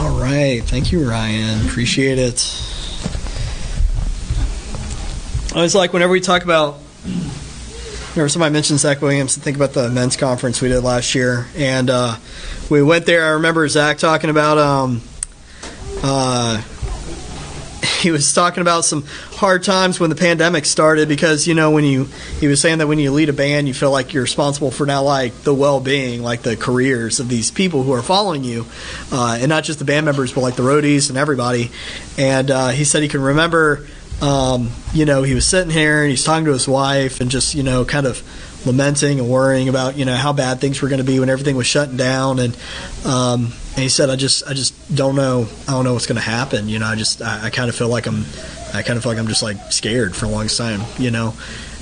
All right. Thank you, Ryan. Appreciate it. I always like whenever we talk about, whenever somebody mentions Zach Williams, think about the men's conference we did last year. And we went there. I remember Zach talking about, he was talking about some hard times when the pandemic started because, you know, he was saying that when you lead a band, you feel like you're responsible for now, like, the well-being, like, the careers of these people who are following you, and not just the band members, but, like, the roadies and everybody. And he said he can remember... you know, he was sitting here and he's talking to his wife and just, you know, kind of lamenting and worrying about, you know, how bad things were going to be when everything was shutting down. And he said, I just don't know what's going to happen. You know, I kind of feel like I'm just like scared for a long time, you know?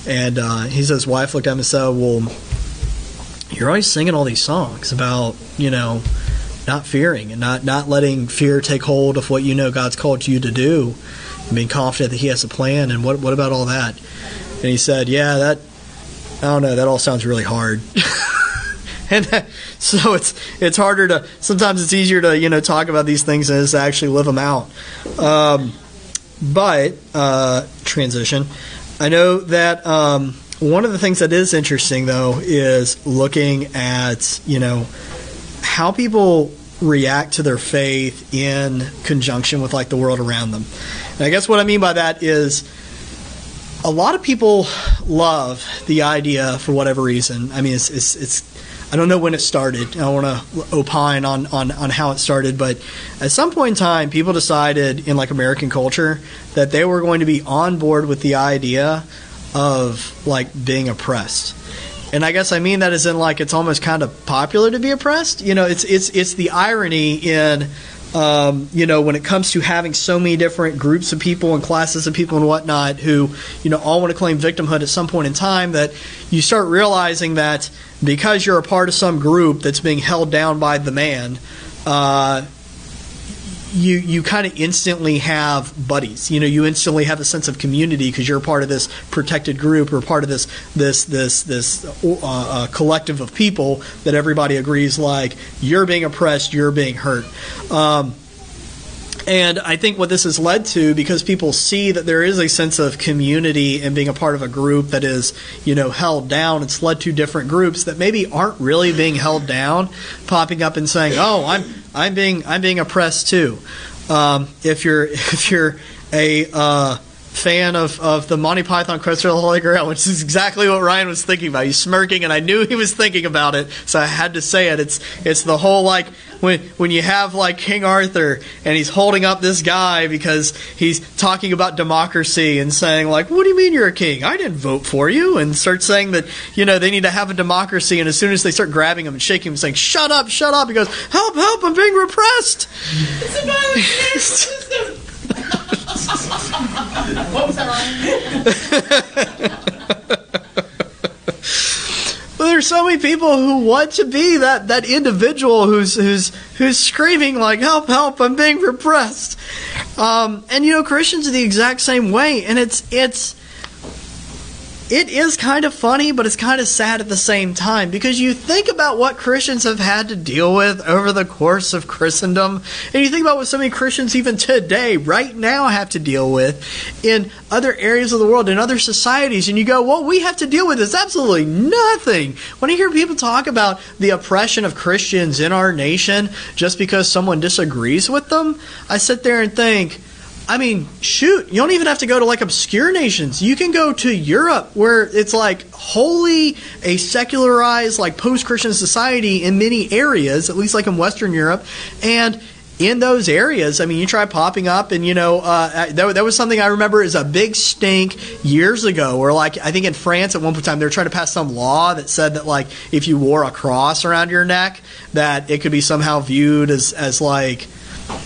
And, he says, his wife looked at him and said, well, you're always singing all these songs about, you know, not fearing and not letting fear take hold of what, you know, God's called you to do. Being confident that he has a plan, and what about all that? And he said, yeah, that, I don't know, that all sounds really hard. And so it's harder to, sometimes it's easier to, you know, talk about these things than it is to actually live them out. Transition. I know that one of the things that is interesting, though, is looking at, you know, how people react to their faith in conjunction with, like, the world around them. And I guess what I mean by that is a lot of people love the idea for whatever reason. I mean, it's I don't know when it started. I don't want to opine on how it started, but at some point in time, people decided in, like, American culture that they were going to be on board with the idea of, like, being oppressed. And I guess I mean that as in, like, it's almost kind of popular to be oppressed. You know, it's the irony in, you know, when it comes to having so many different groups of people and classes of people and whatnot who, you know, all want to claim victimhood at some point in time, that you start realizing that because you're a part of some group that's being held down by the man, you kind of instantly have buddies. You know, you instantly have a sense of community because you're part of this protected group or part of this collective of people that everybody agrees, like, you're being oppressed, you're being hurt. And I think what this has led to, because people see that there is a sense of community and being a part of a group that is, you know, held down, it's led to different groups that maybe aren't really being held down, popping up and saying, "Oh, I'm being oppressed too." If you're a fan of the Monty Python Quest for the Holy Grail, which is exactly what Ryan was thinking about. He's smirking, and I knew he was thinking about it, so I had to say it. It's the whole, like, when you have, like, King Arthur and he's holding up this guy because he's talking about democracy and saying, like, what do you mean you're a king? I didn't vote for you, and start saying that, you know, they need to have a democracy, and as soon as they start grabbing him and shaking him and saying, shut up, he goes, help, help, I'm being repressed. It's a violent system. What was that, Ryan? Well, there's so many people who want to be that individual who's screaming, like, help, help, I'm being repressed. And, you know, Christians are the exact same way, and it is kind of funny, but it's kind of sad at the same time, because you think about what Christians have had to deal with over the course of Christendom, and you think about what so many Christians even today, right now, have to deal with in other areas of the world, in other societies, and you go, what we have to deal with is absolutely nothing. When I hear people talk about the oppression of Christians in our nation just because someone disagrees with them, I sit there and think, I mean, shoot, you don't even have to go to, like, obscure nations. You can go to Europe, where it's, like, wholly a secularized, like, post-Christian society in many areas, at least, like, in Western Europe. And in those areas, I mean, you try popping up, and, you know, that was something I remember as a big stink years ago, where, like, I think in France at one time, they were trying to pass some law that said that, like, if you wore a cross around your neck, that it could be somehow viewed as like,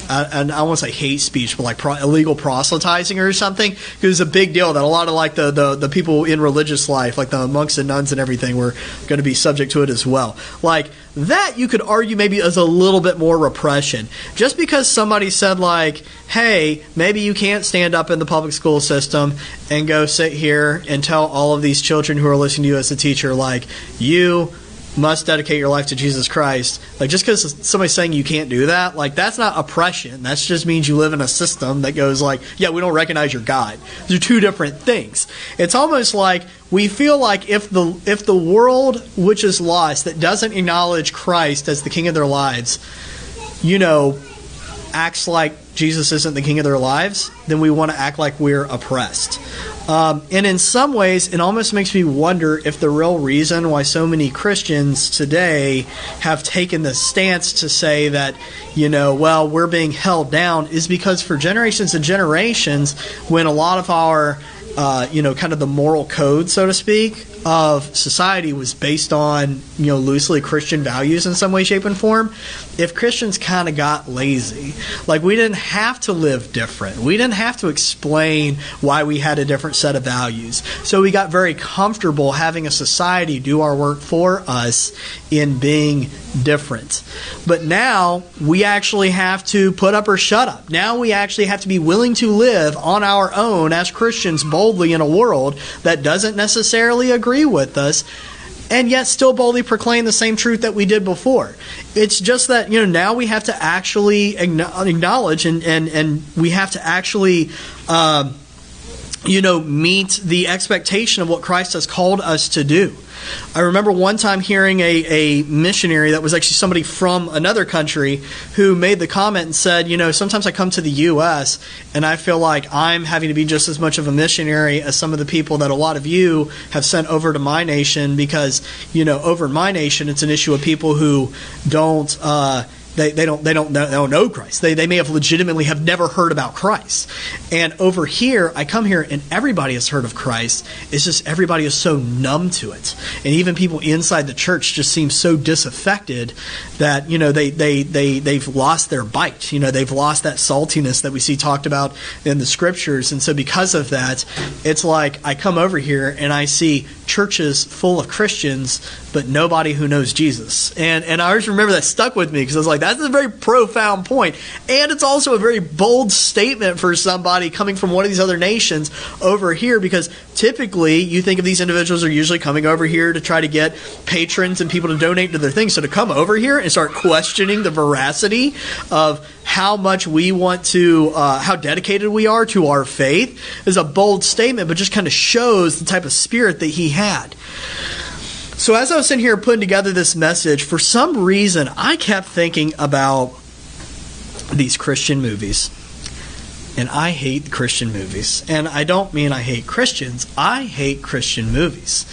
and I won't say hate speech, but like illegal proselytizing or something. It was a big deal that a lot of, like, the people in religious life, like the monks and nuns and everything, were going to be subject to it as well. Like, that you could argue maybe as a little bit more repression. Just because somebody said, like, hey, maybe you can't stand up in the public school system and go sit here and tell all of these children who are listening to you as a teacher, like, you must dedicate your life to Jesus Christ, like, just because somebody's saying you can't do that, like, that's not oppression. That just means you live in a system that goes like, yeah, we don't recognize your God. They're two different things. It's almost like we feel like if the world, which is lost, that doesn't acknowledge Christ as the king of their lives, you know, acts like Jesus isn't the king of their lives, then we want to act like we're oppressed. And in some ways, it almost makes me wonder if the real reason why so many Christians today have taken the stance to say that, you know, well, we're being held down, is because for generations and generations, when a lot of our, you know, kind of the moral code, so to speak, of society was based on, you know, loosely Christian values in some way, shape, and form. If Christians kind of got lazy, like, we didn't have to live different. We didn't have to explain why we had a different set of values. So we got very comfortable having a society do our work for us in being different. But now we actually have to put up or shut up. Now we actually have to be willing to live on our own as Christians boldly in a world that doesn't necessarily agree with us, and yet still boldly proclaim the same truth that we did before. It's just that, you know, now we have to actually acknowledge and we have to actually you know, meet the expectation of what Christ has called us to do. I remember one time hearing a missionary that was actually somebody from another country who made the comment and said, you know, sometimes I come to the U.S. and I feel like I'm having to be just as much of a missionary as some of the people that a lot of you have sent over to my nation, because, you know, over in my nation it's an issue of people who don't They don't know Christ. They may have legitimately have never heard about Christ. And over here, I come here and everybody has heard of Christ. It's just everybody is so numb to it. And even people inside the church just seem so disaffected that, you know, they've lost their bite. You know, they've lost that saltiness that we see talked about in the scriptures. And so because of that, it's like I come over here and I see churches full of Christians, but nobody who knows Jesus. And I always remember that stuck with me, because I was like, that's a very profound point. And it's also a very bold statement for somebody coming from one of these other nations over here, because typically you think of these individuals are usually coming over here to try to get patrons and people to donate to their things. So to come over here and start questioning the veracity of how much we want to, how dedicated we are to our faith, is a bold statement, but just kind of shows the type of spirit that he had. So as I was sitting here putting together this message, for some reason, I kept thinking about these Christian movies. And I hate Christian movies. And I don't mean I hate Christians. I hate Christian movies.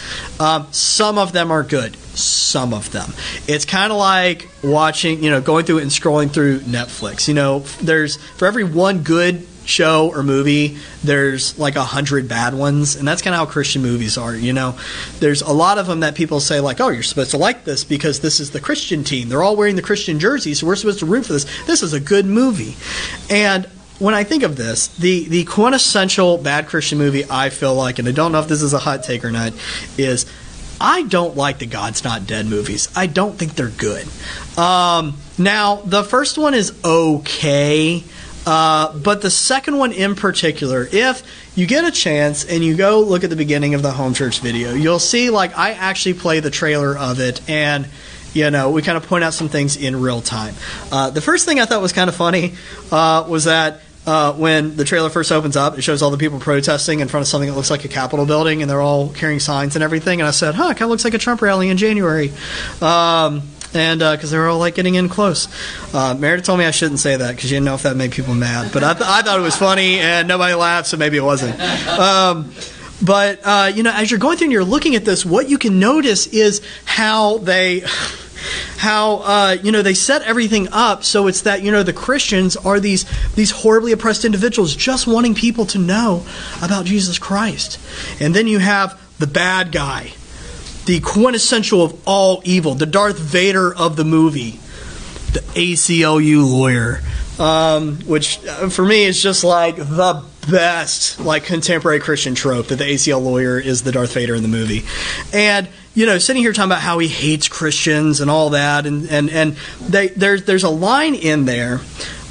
Some of them are good. Some of them. It's kind of like watching, you know, going through and scrolling through Netflix. You know, there's, for every one good show or movie, there's like 100 bad ones, and that's kind of how Christian movies are. You know, there's a lot of them that people say like, oh, you're supposed to like this because this is the Christian team, they're all wearing the Christian jersey, so we're supposed to root for this, this is a good movie. And when I think of this, the quintessential bad Christian movie, I feel like, and I don't know if this is a hot take or not, is I don't like the God's Not Dead movies. I don't think they're good. Now the first one is okay. But the second one in particular, if you get a chance and you go look at the beginning of the home church video, you'll see, like, I actually play the trailer of it, and, you know, we kind of point out some things in real time. The first thing I thought was kind of funny was that when the trailer first opens up, it shows all the people protesting in front of something that looks like a Capitol building, and they're all carrying signs and everything. And I said, huh, it kind of looks like a Trump rally in January. And because they were all like getting in close. Meredith told me I shouldn't say that because you didn't know if that made people mad. But I thought it was funny, and nobody laughed, so maybe it wasn't. But you know, as you're going through and you're looking at this, what you can notice is how they you know, they set everything up so it's that, you know, the Christians are these horribly oppressed individuals just wanting people to know about Jesus Christ. And then you have the bad guy, the quintessential of all evil, the Darth Vader of the movie, the ACLU lawyer, which for me is just like the best, like, contemporary Christian trope, that the ACLU lawyer is the Darth Vader in the movie. And, you know, sitting here talking about how he hates Christians and all that, and there's a line in there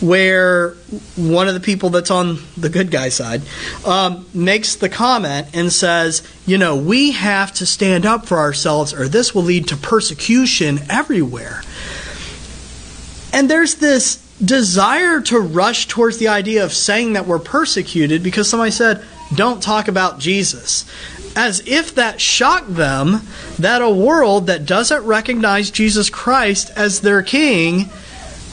where one of the people that's on the good guy side makes the comment and says, we have to stand up for ourselves or this will lead to persecution everywhere. And there's this desire to rush towards the idea of saying that we're persecuted because somebody said, don't talk about Jesus. As if that shocked them that a world that doesn't recognize Jesus Christ as their king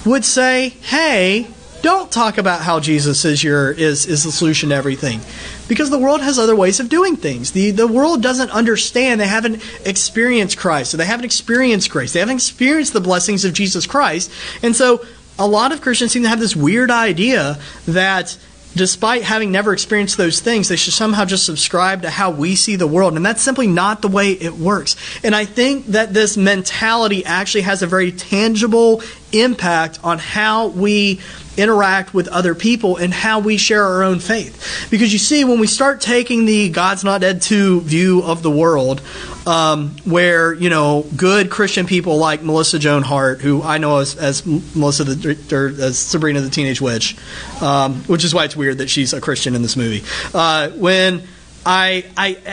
would say, hey, don't talk about how Jesus is the solution to everything. Because the world has other ways of doing things. The world doesn't understand. They haven't experienced Christ. So they haven't experienced grace. They haven't experienced the blessings of Jesus Christ. And so a lot of Christians seem to have this weird idea that despite having never experienced those things, they should somehow just subscribe to how we see the world. And that's simply not the way it works. And I think that this mentality actually has a very tangible impact on how we interact with other people and how we share our own faith. Because you see, when we start taking the God's Not Dead 2 view of the world, where, good Christian people like Melissa Joan Hart, who I know as Sabrina the Teenage Witch, which is why it's weird that she's a Christian in this movie.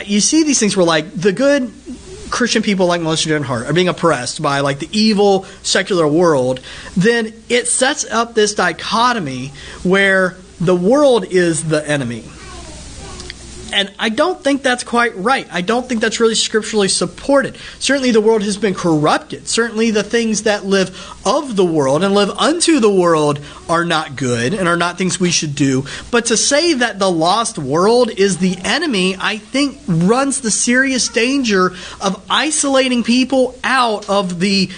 You see these things where, the good Christian people like Melissa Joan Hart are being oppressed by the evil secular world, then it sets up this dichotomy where the world is the enemy. And I don't think that's quite right. I don't think that's really scripturally supported. Certainly the world has been corrupted. Certainly the things that live of the world and live unto the world are not good and are not things we should do. But to say that the lost world is the enemy, I think runs the serious danger of isolating people out of the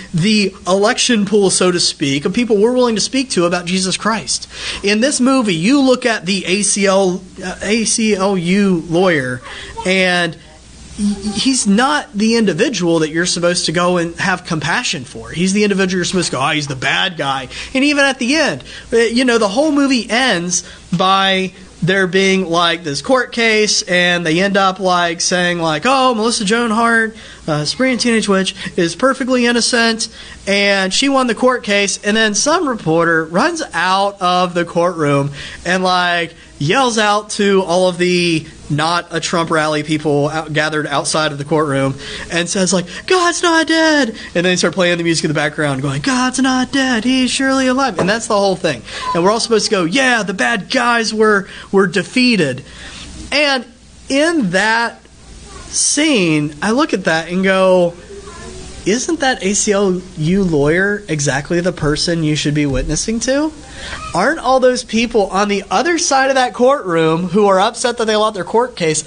election pool, so to speak, of people we're willing to speak to about Jesus Christ. In this movie, you look at the ACLU lawyer, and he's not the individual that you're supposed to go and have compassion for. He's the individual you're supposed to go, he's the bad guy. And even at the end, the whole movie ends by there being this court case, and they end up saying Melissa Joan Hart, Sabrina Teenage Witch, is perfectly innocent, and she won the court case. And then some reporter runs out of the courtroom and yells out to all of the not a Trump rally people gathered outside of the courtroom and says God's not dead, and then they start playing the music in the background going, God's not dead, he's surely alive. And that's the whole thing. And we're all supposed to go, yeah, the bad guys were defeated. And in that scene, I look at that and go, isn't that ACLU lawyer exactly the person you should be witnessing to? Aren't all those people on the other side of that courtroom who are upset that they lost their court case,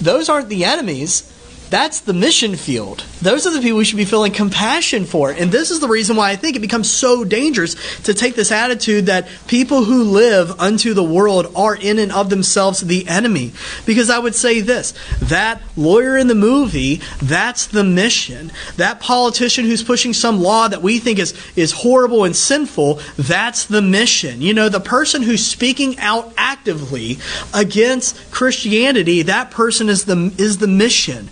those aren't the enemies? That's the mission field. Those are the people we should be feeling compassion for. And this is the reason why I think it becomes so dangerous to take this attitude that people who live unto the world are in and of themselves the enemy. Because I would say this, that lawyer in the movie, that's the mission. That politician who's pushing some law that we think is horrible and sinful, that's the mission. The person who's speaking out actively against Christianity, that person is the mission.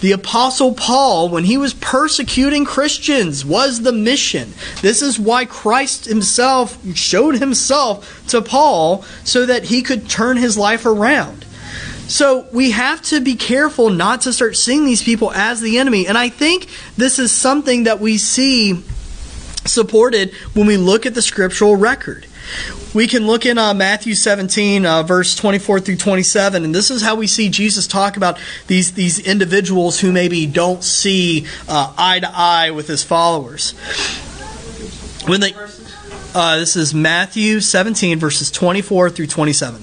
The Apostle Paul, when he was persecuting Christians, was the mission. This is why Christ himself showed himself to Paul so that he could turn his life around. So we have to be careful not to start seeing these people as the enemy. And I think this is something that we see supported when we look at the scriptural record. We can look in Matthew 17, verse 24 through 27, and this is how we see Jesus talk about these individuals who maybe don't see eye to eye with his followers. When they, this is Matthew 17, verses 24 through 27.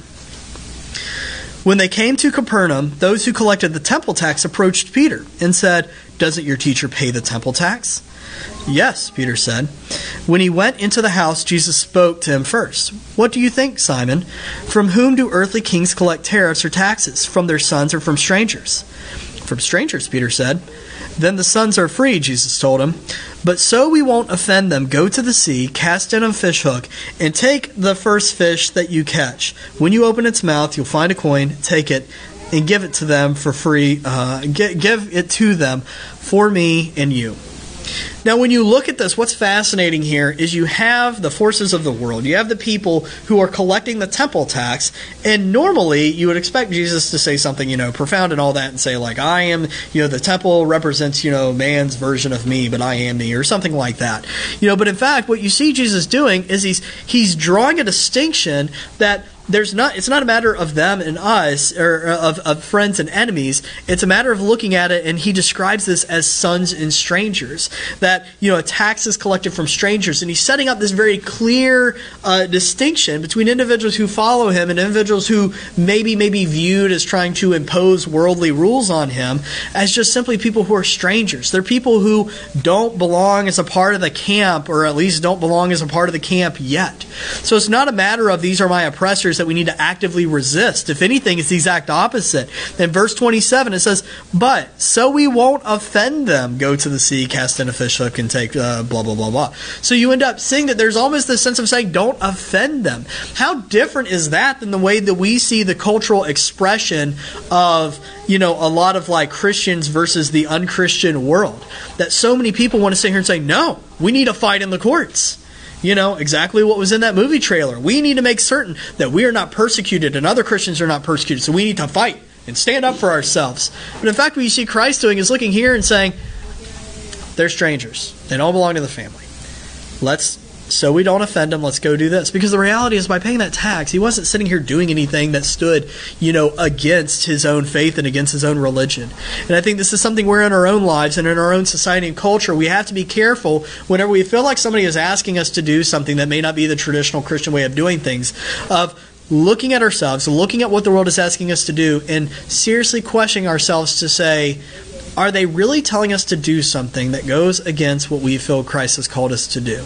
When they came to Capernaum, those who collected the temple tax approached Peter and said, "Doesn't your teacher pay the temple tax?" "Yes," Peter said. When he went into the house, Jesus spoke to him first. "What do you think, Simon? From whom do earthly kings collect tariffs or taxes? From their sons or from strangers?" "From strangers," Peter said. "Then the sons are free," Jesus told him. "But so we won't offend them, go to the sea, cast in a fish hook, and take the first fish that you catch. When you open its mouth, you'll find a coin, take it, and give it to them for free. Give it to them for me and you." Now, when you look at this, what's fascinating here is you have the forces of the world. You have the people who are collecting the temple tax, and normally you would expect Jesus to say something, profound and all that, and say, like, I am, the temple represents, man's version of me, but I am me, or something like that. But in fact, what you see Jesus doing is he's drawing a distinction that it's not a matter of them and us, or of friends and enemies. It's a matter of looking at it, and he describes this as sons and strangers. That, a tax is collected from strangers, and he's setting up this very clear distinction between individuals who follow him and individuals who may be viewed as trying to impose worldly rules on him as just simply people who are strangers. They're people who don't belong as a part of the camp, or at least don't belong as a part of the camp yet. So it's not a matter of these are my oppressors that we need to actively resist. If anything, it's the exact opposite. In verse 27, it says, but so we won't offend them. Go to the sea, cast in a fish hook, and take blah, blah, blah, blah. So you end up seeing that there's almost this sense of saying, don't offend them. How different is that than the way that we see the cultural expression of, a lot of Christians versus the unchristian world? That so many people want to sit here and say, no, we need a fight in the courts. Exactly what was in that movie trailer. We need to make certain that we are not persecuted and other Christians are not persecuted, so we need to fight and stand up for ourselves. But in fact, what you see Christ doing is looking here and saying, they're strangers. They don't belong to the family. So we don't offend them, let's go do this. Because the reality is, by paying that tax, he wasn't sitting here doing anything that stood, against his own faith and against his own religion. And I think this is something where in our own lives and in our own society and culture, we have to be careful whenever we feel like somebody is asking us to do something that may not be the traditional Christian way of doing things, of looking at ourselves, looking at what the world is asking us to do, and seriously questioning ourselves to say, are they really telling us to do something that goes against what we feel Christ has called us to do?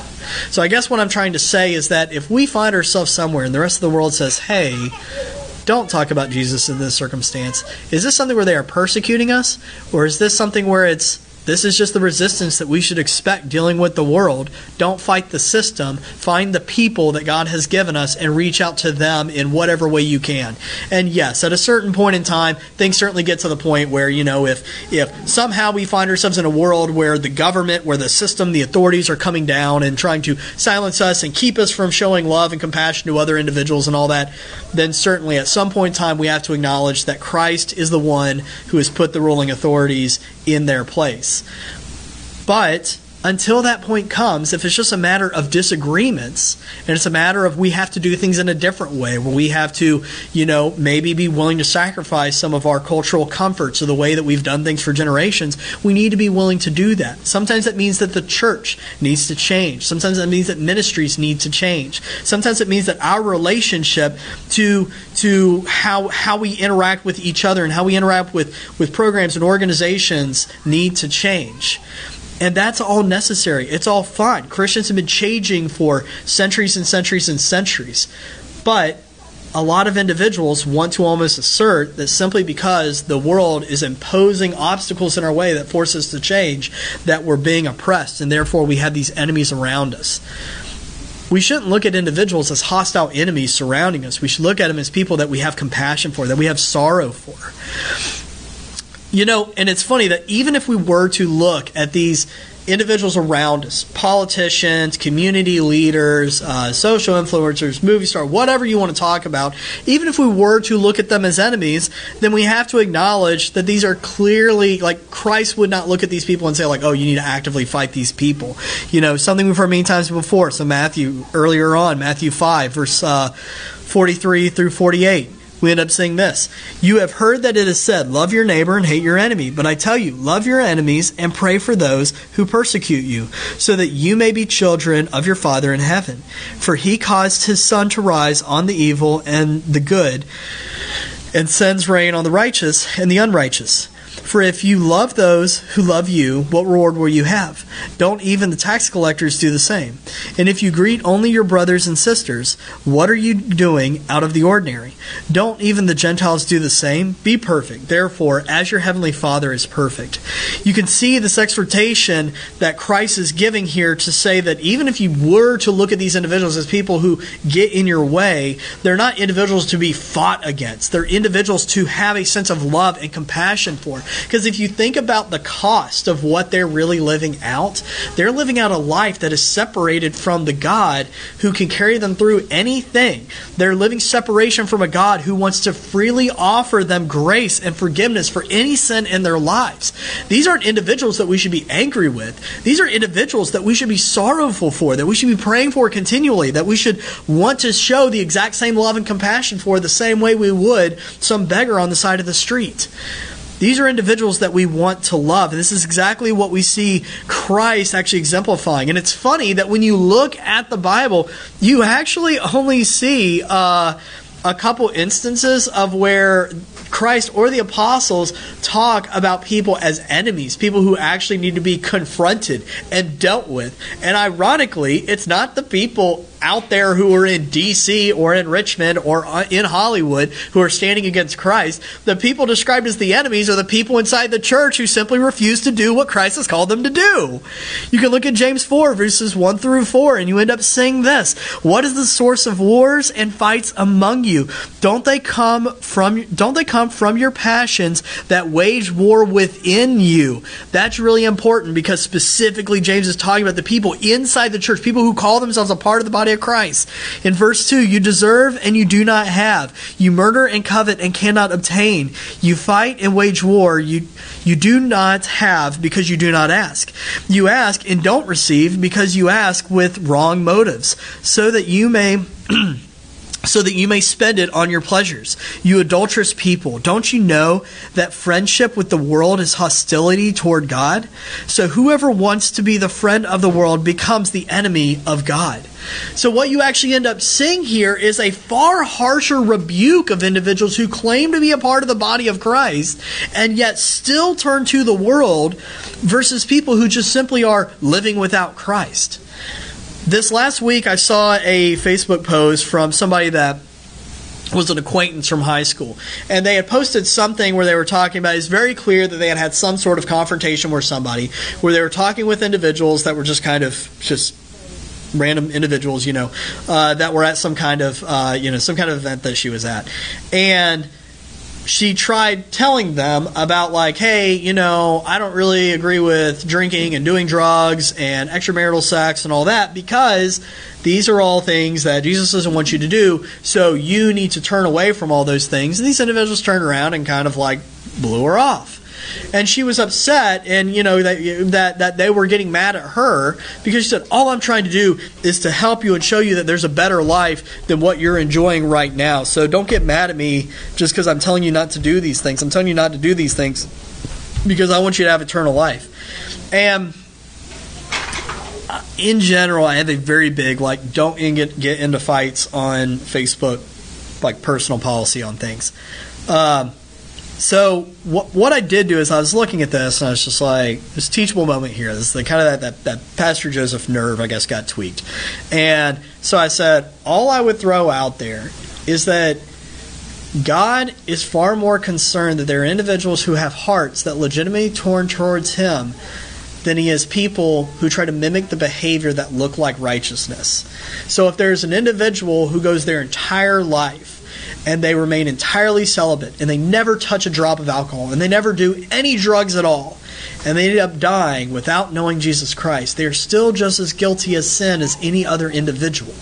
So I guess what I'm trying to say is that if we find ourselves somewhere and the rest of the world says, hey, don't talk about Jesus in this circumstance, is this something where they are persecuting us? Or is this something where this is just the resistance that we should expect dealing with the world? Don't fight the system. Find the people that God has given us and reach out to them in whatever way you can. And yes, at a certain point in time, things certainly get to the point where, if somehow we find ourselves in a world where the government, where the system, the authorities are coming down and trying to silence us and keep us from showing love and compassion to other individuals and all that, then certainly at some point in time we have to acknowledge that Christ is the one who has put the ruling authorities in their place. But until that point comes, if it's just a matter of disagreements, and it's a matter of we have to do things in a different way, where we have to, maybe be willing to sacrifice some of our cultural comforts or the way that we've done things for generations, we need to be willing to do that. Sometimes that means that the church needs to change. Sometimes that means that ministries need to change. Sometimes it means that our relationship to how we interact with each other and how we interact with programs and organizations need to change. And that's all necessary. It's all fine. Christians have been changing for centuries and centuries and centuries. But a lot of individuals want to almost assert that simply because the world is imposing obstacles in our way that force us to change, that we're being oppressed, and therefore we have these enemies around us. We shouldn't look at individuals as hostile enemies surrounding us. We should look at them as people that we have compassion for, that we have sorrow for. And it's funny that even if we were to look at these individuals around us, politicians, community leaders, social influencers, movie star, whatever you want to talk about, even if we were to look at them as enemies, then we have to acknowledge that these are clearly, Christ would not look at these people and say, oh, you need to actively fight these people. Something we've heard many times before. So Matthew 5, verse 43 through 48. We end up saying this. You have heard that it is said, love your neighbor and hate your enemy. But I tell you, love your enemies and pray for those who persecute you, so that you may be children of your Father in heaven. For he caused his sun to rise on the evil and the good, and sends rain on the righteous and the unrighteous. For if you love those who love you, what reward will you have? Don't even the tax collectors do the same? And if you greet only your brothers and sisters, what are you doing out of the ordinary? Don't even the Gentiles do the same? Be perfect, therefore, as your heavenly Father is perfect. You can see this exhortation that Christ is giving here to say that even if you were to look at these individuals as people who get in your way, they're not individuals to be fought against. They're individuals to have a sense of love and compassion for. Because if you think about the cost of what they're really living out, they're living out a life that is separated from the God who can carry them through anything. They're living separation from a God who wants to freely offer them grace and forgiveness for any sin in their lives. These aren't individuals that we should be angry with. These are individuals that we should be sorrowful for, that we should be praying for continually, that we should want to show the exact same love and compassion for the same way we would some beggar on the side of the street. These are individuals that we want to love. And this is exactly what we see Christ actually exemplifying. And it's funny that when you look at the Bible, you actually only see a couple instances of where Christ or the apostles talk about people as enemies, people who actually need to be confronted and dealt with. And ironically, it's not the people out there who are in D.C. or in Richmond or in Hollywood who are standing against Christ. The people described as the enemies are the people inside the church who simply refuse to do what Christ has called them to do. You can look at James 4, verses 1-4, and you end up saying this: "What is the source of wars and fights among you? Don't they come from your passions that wage war within you?" That's really important, because specifically James is talking about the people inside the church, people who call themselves a part of the body of Christ. In verse 2, "You deserve and you do not have. You murder and covet and cannot obtain. You fight and wage war. You do not have because you do not ask. You ask and don't receive because you ask with wrong motives, so that you may spend it on your pleasures. You adulterous people, don't you know that friendship with the world is hostility toward God? So whoever wants to be the friend of the world becomes the enemy of God." So what you actually end up seeing here is a far harsher rebuke of individuals who claim to be a part of the body of Christ and yet still turn to the world, versus people who just simply are living without Christ. This last week, I saw a Facebook post from somebody that was an acquaintance from high school. And they had posted something where they were talking about, it's very clear that they had had some sort of confrontation with somebody, where they were talking with individuals that were just kind of just random individuals, that were at some kind of event that she was at. And she tried telling them about, like, hey, I don't really agree with drinking and doing drugs and extramarital sex and all that, because these are all things that Jesus doesn't want you to do, so you need to turn away from all those things. And these individuals turned around and kind of like blew her off. And she was upset, and that they were getting mad at her, because she said, all I'm trying to do is to help you and show you that there's a better life than what you're enjoying right now. So don't get mad at me just because I'm telling you not to do these things. I'm telling you not to do these things because I want you to have eternal life. And in general, I have a very big, like, don't get into fights on Facebook, like, personal policy on things. So what I did do is I was looking at this, and I was just like, this teachable moment here. This is the kind of that Pastor Joseph nerve, I guess, got tweaked. And so I said, all I would throw out there is that God is far more concerned that there are individuals who have hearts that legitimately turn towards Him than He is people who try to mimic the behavior that look like righteousness. So if there's an individual who goes their entire life and they remain entirely celibate, and they never touch a drop of alcohol, and they never do any drugs at all, and they end up dying without knowing Jesus Christ, they are still just as guilty of sin as any other individual.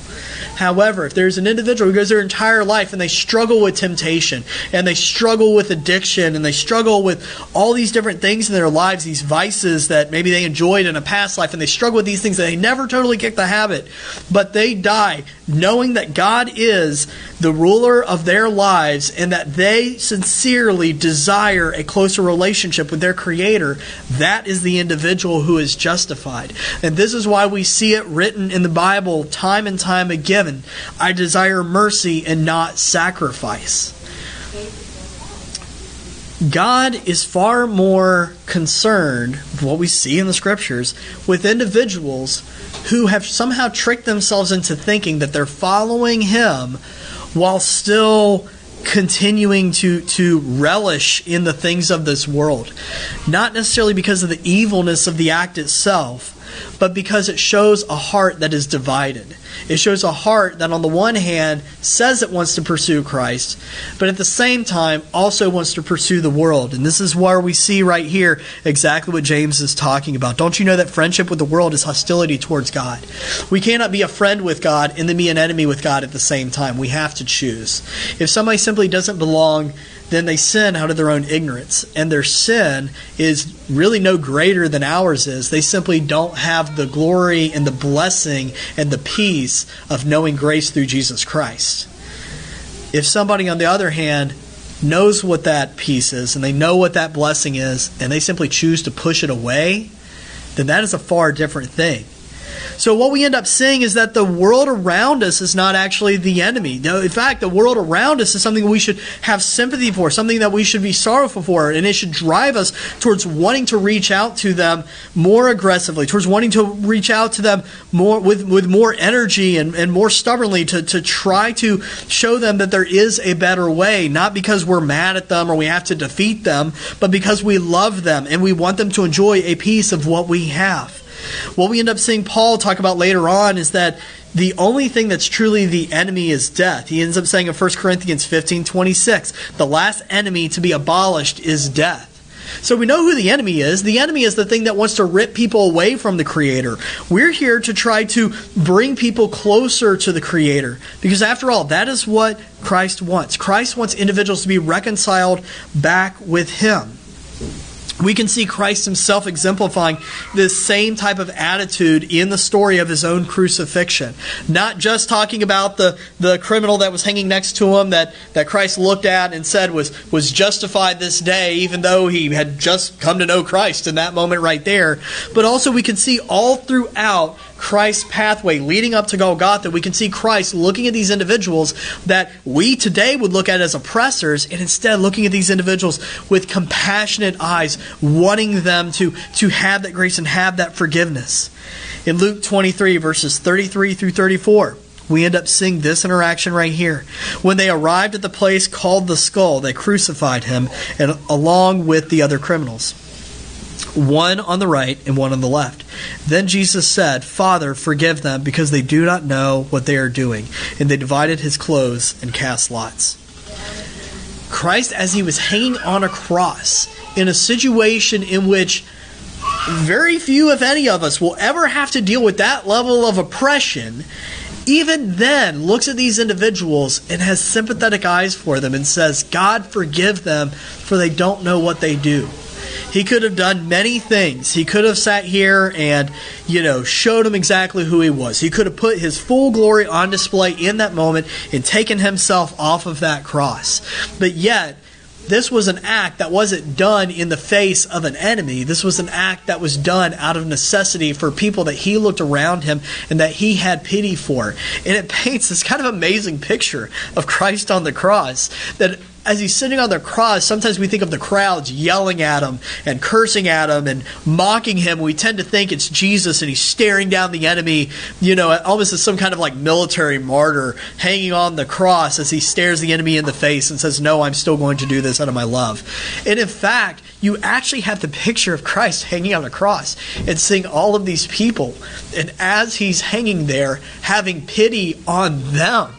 However, if there's an individual who goes their entire life and they struggle with temptation, and they struggle with addiction, and they struggle with all these different things in their lives, these vices that maybe they enjoyed in a past life, and they struggle with these things that they never totally kick the habit, but they die knowing that God is the ruler of their lives and that they sincerely desire a closer relationship with their Creator, that is the individual who is justified. And this is why we see it written in the Bible time and time again: I desire mercy and not sacrifice. God is far more concerned with what we see in the Scriptures with individuals who have somehow tricked themselves into thinking that they're following Him while still continuing to relish in the things of this world. Not necessarily because of the evilness of the act itself, but because it shows a heart that is divided. It shows a heart that on the one hand says it wants to pursue Christ, but at the same time also wants to pursue the world. And this is where we see right here exactly what James is talking about. Don't you know that friendship with the world is hostility towards God? We cannot be a friend with God and then be an enemy with God at the same time. We have to choose. If somebody simply doesn't belong, then they sin out of their own ignorance. And their sin is really no greater than ours is. They simply don't have the glory and the blessing and the peace of knowing grace through Jesus Christ. If somebody, on the other hand, knows what that peace is and they know what that blessing is and they simply choose to push it away, then that is a far different thing. So what we end up seeing is that the world around us is not actually the enemy. No, in fact, the world around us is something we should have sympathy for, something that we should be sorrowful for, and it should drive us towards wanting to reach out to them more aggressively, towards wanting to reach out to them more with more energy and more stubbornly to try to show them that there is a better way, not because we're mad at them or we have to defeat them, but because we love them and we want them to enjoy a piece of what we have. What we end up seeing Paul talk about later on is that the only thing that's truly the enemy is death. He ends up saying in 1 Corinthians 15:26, the last enemy to be abolished is death. So we know who the enemy is. The enemy is the thing that wants to rip people away from the Creator. We're here to try to bring people closer to the Creator, because after all, that is what Christ wants. Christ wants individuals to be reconciled back with Him. We can see Christ himself exemplifying this same type of attitude in the story of his own crucifixion. Not just talking about the criminal that was hanging next to him that Christ looked at and said was justified this day, even though he had just come to know Christ in that moment right there. But also we can see all throughout Christ's pathway leading up to Golgotha, we can see Christ looking at these individuals that we today would look at as oppressors, and instead looking at these individuals with compassionate eyes, wanting them to have that grace and have that forgiveness. In Luke 23, verses 33 through 34, we end up seeing this interaction right here. When they arrived at the place called the Skull, they crucified him and along with the other criminals, one on the right and one on the left. Then Jesus said, "Father, forgive them, because they do not know what they are doing." And they divided his clothes and cast lots. Christ, as he was hanging on a cross, in a situation in which very few, if any, of us will ever have to deal with that level of oppression, even then looks at these individuals and has sympathetic eyes for them and says, "God, forgive them, for they don't know what they do." He could have done many things. He could have sat here and, showed him exactly who he was. He could have put his full glory on display in that moment and taken himself off of that cross. But yet, this was an act that wasn't done in the face of an enemy. This was an act that was done out of necessity for people that he looked around him and that he had pity for. And it paints this kind of amazing picture of Christ on the cross, that as he's sitting on the cross, sometimes we think of the crowds yelling at him and cursing at him and mocking him. We tend to think it's Jesus and he's staring down the enemy, almost as some kind of like military martyr hanging on the cross as he stares the enemy in the face and says, "No, I'm still going to do this out of my love." And in fact, you actually have the picture of Christ hanging on a cross and seeing all of these people. And as he's hanging there, having pity on them,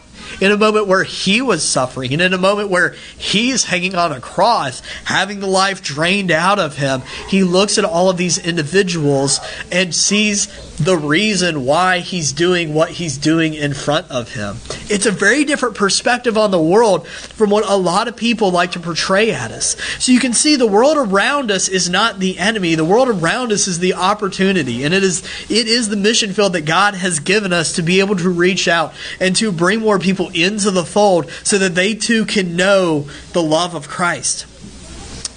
in a moment where he was suffering, and in a moment where he's hanging on a cross, having the life drained out of him, he looks at all of these individuals and sees the reason why he's doing what he's doing in front of him. It's a very different perspective on the world from what a lot of people like to portray at us. So you can see the world around us is not the enemy. The world around us is the opportunity, and it is the mission field that God has given us to be able to reach out and to bring more people into the fold so that they too can know the love of Christ.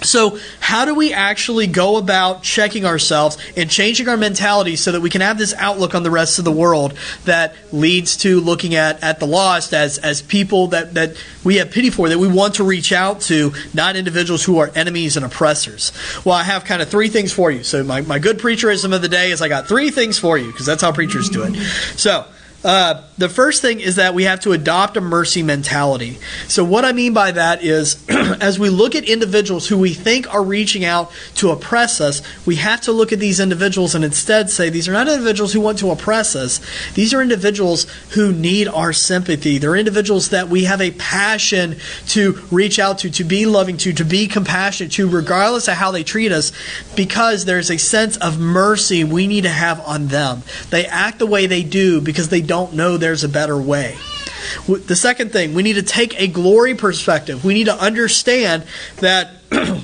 So how do we actually go about checking ourselves and changing our mentality so that we can have this outlook on the rest of the world that leads to looking at the lost as people that we have pity for, that we want to reach out to, not individuals who are enemies and oppressors? Well, I have kind of three things for you. So my good preacherism of the day is I got three things for you, because that's how preachers do it. So The first thing is that we have to adopt a mercy mentality. So what I mean by that is, as we look at individuals who we think are reaching out to oppress us, we have to look at these individuals and instead say, these are not individuals who want to oppress us. These are individuals who need our sympathy. They're individuals that we have a passion to reach out to be loving to be compassionate to, regardless of how they treat us, because there's a sense of mercy we need to have on them. They act the way they do because they don't know there's a better way. The second thing, we need to take a glory perspective. We need to understand that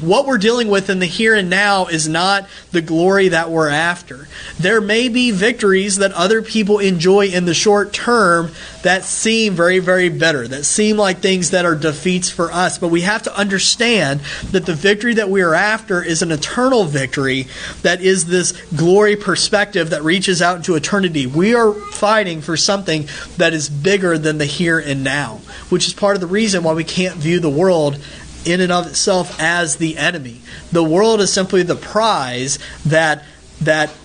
what we're dealing with in the here and now is not the glory that we're after. There may be victories that other people enjoy in the short term that seem very, very bitter, that seem like things that are defeats for us. But we have to understand that the victory that we are after is an eternal victory that is this glory perspective that reaches out into eternity. We are fighting for something that is bigger than the here and now, which is part of the reason why we can't view the world in and of itself as the enemy. The world is simply the prize that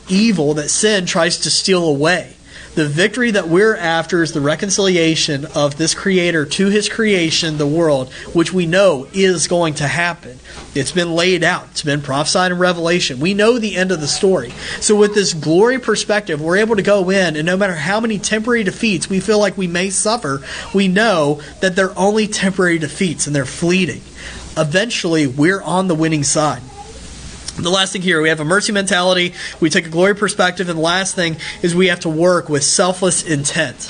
evil, that sin tries to steal away. The victory that we're after is the reconciliation of this Creator to His creation, the world, which we know is going to happen. It's been laid out. It's been prophesied in Revelation. We know the end of the story. So with this glory perspective, we're able to go in, and no matter how many temporary defeats we feel like we may suffer, we know that they're only temporary defeats and they're fleeting. Eventually, we're on the winning side. The last thing here, we have a mercy mentality, we take a glory perspective, and the last thing is we have to work with selfless intent.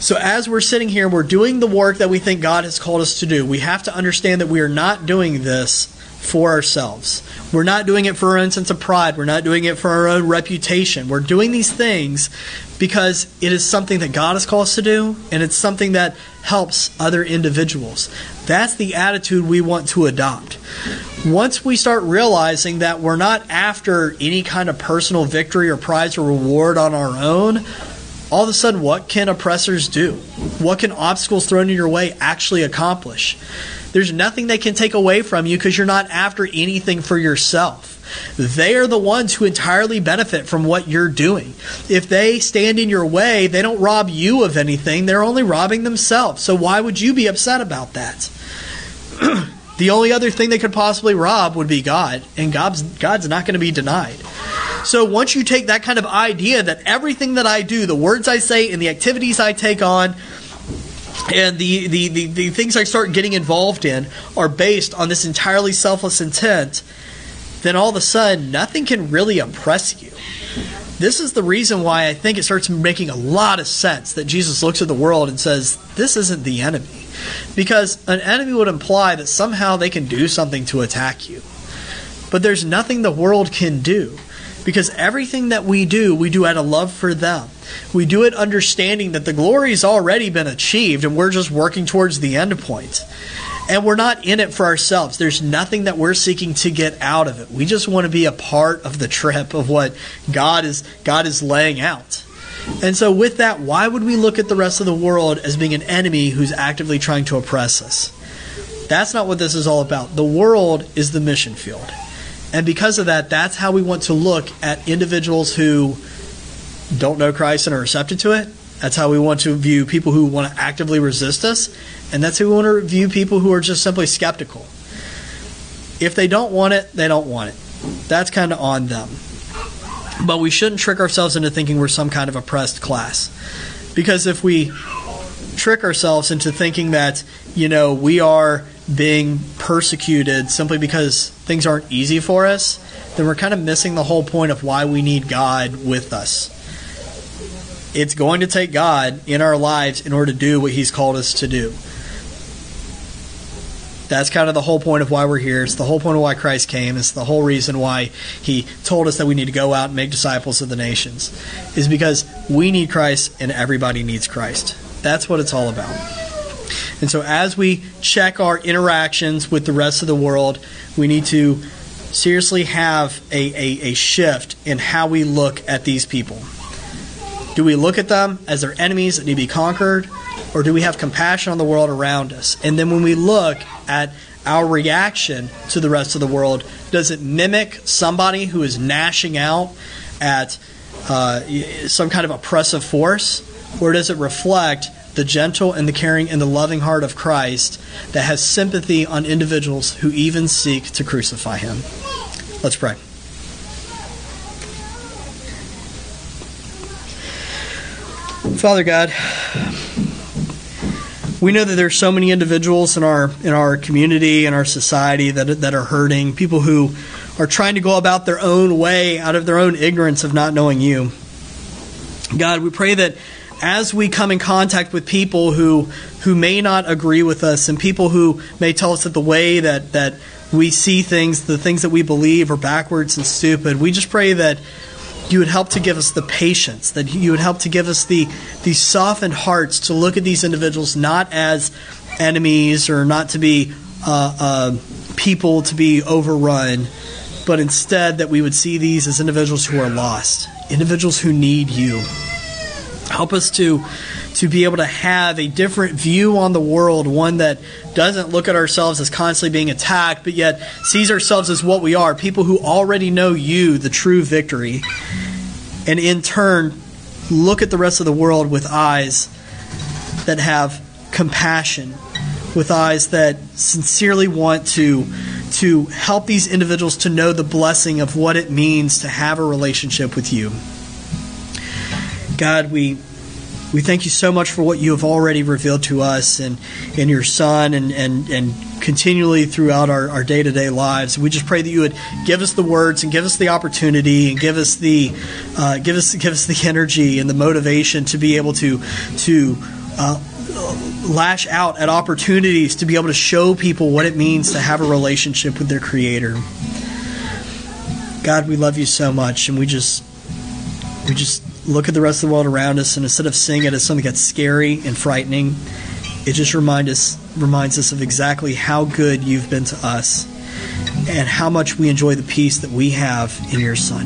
So as we're sitting here, we're doing the work that we think God has called us to do. We have to understand that we are not doing this for ourselves. We're not doing it for our own sense of pride. We're not doing it for our own reputation. We're doing these things because it is something that God has called us to do, and it's something that helps other individuals. That's the attitude we want to adopt. Once we start realizing that we're not after any kind of personal victory or prize or reward on our own, all of a sudden, what can oppressors do? What can obstacles thrown in your way actually accomplish? There's nothing they can take away from you because you're not after anything for yourself. They are the ones who entirely benefit from what you're doing. If they stand in your way, they don't rob you of anything. They're only robbing themselves. So why would you be upset about that? The only other thing they could possibly rob would be God, and God's not going to be denied. So once you take that kind of idea that everything that I do, the words I say and the activities I take on and the things I start getting involved in are based on this entirely selfless intent, then all of a sudden nothing can really oppress you. This is the reason why I think it starts making a lot of sense that Jesus looks at the world and says, this isn't the enemy. Because an enemy would imply that somehow they can do something to attack you. But there's nothing the world can do. Because everything that we do out of love for them. We do it understanding that the glory's already been achieved and we're just working towards the end point. And we're not in it for ourselves. There's nothing that we're seeking to get out of it. We just want to be a part of the trip of what God is laying out. And so with that, why would we look at the rest of the world as being an enemy who's actively trying to oppress us? That's not what this is all about. The world is the mission field. And because of that, that's how we want to look at individuals who don't know Christ and are receptive to it. That's how we want to view people who want to actively resist us. And that's how we want to view people who are just simply skeptical. If they don't want it, they don't want it. That's kind of on them. But we shouldn't trick ourselves into thinking we're some kind of oppressed class. Because if we trick ourselves into thinking that, we are being persecuted simply because things aren't easy for us, then we're kind of missing the whole point of why we need God with us. It's going to take God in our lives in order to do what He's called us to do. That's kind of the whole point of why we're here. It's the whole point of why Christ came. It's the whole reason why He told us that we need to go out and make disciples of the nations, is because we need Christ and everybody needs Christ. That's what it's all about. And so as we check our interactions with the rest of the world, we need to seriously have a shift in how we look at these people. Do we look at them as their enemies that need to be conquered? Or do we have compassion on the world around us? And then when we look at our reaction to the rest of the world, does it mimic somebody who is gnashing out at some kind of oppressive force? or does it reflect the gentle and the caring and the loving heart of Christ that has sympathy on individuals who even seek to crucify him? Let's pray. Father God, we know that there are so many individuals in our community, in our society that are hurting, people who are trying to go about their own way out of their own ignorance of not knowing you. God, we pray that as we come in contact with people who may not agree with us and people who may tell us that the way that we see things, the things that we believe are backwards and stupid, we just pray that you would help to give us the patience, that you would help to give us the softened hearts to look at these individuals not as enemies or not to be people to be overrun, but instead that we would see these as individuals who are lost, individuals who need you. Help us to be able to have a different view on the world, one that doesn't look at ourselves as constantly being attacked, but yet sees ourselves as what we are, people who already know you, the true victory, and in turn look at the rest of the world with eyes that have compassion, with eyes that sincerely want to help these individuals to know the blessing of what it means to have a relationship with you. God, we thank you so much for what you have already revealed to us and your Son and continually throughout our day-to-day lives. We just pray that you would give us the words and give us the opportunity and give us the energy and the motivation to be able to lash out at opportunities to be able to show people what it means to have a relationship with their Creator. God, we love you so much, and we just look at the rest of the world around us, and instead of seeing it as something that's scary and frightening, it just reminds us of exactly how good you've been to us and how much we enjoy the peace that we have in your Son.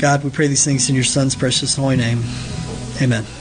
God, we pray these things in your Son's precious holy name. Amen.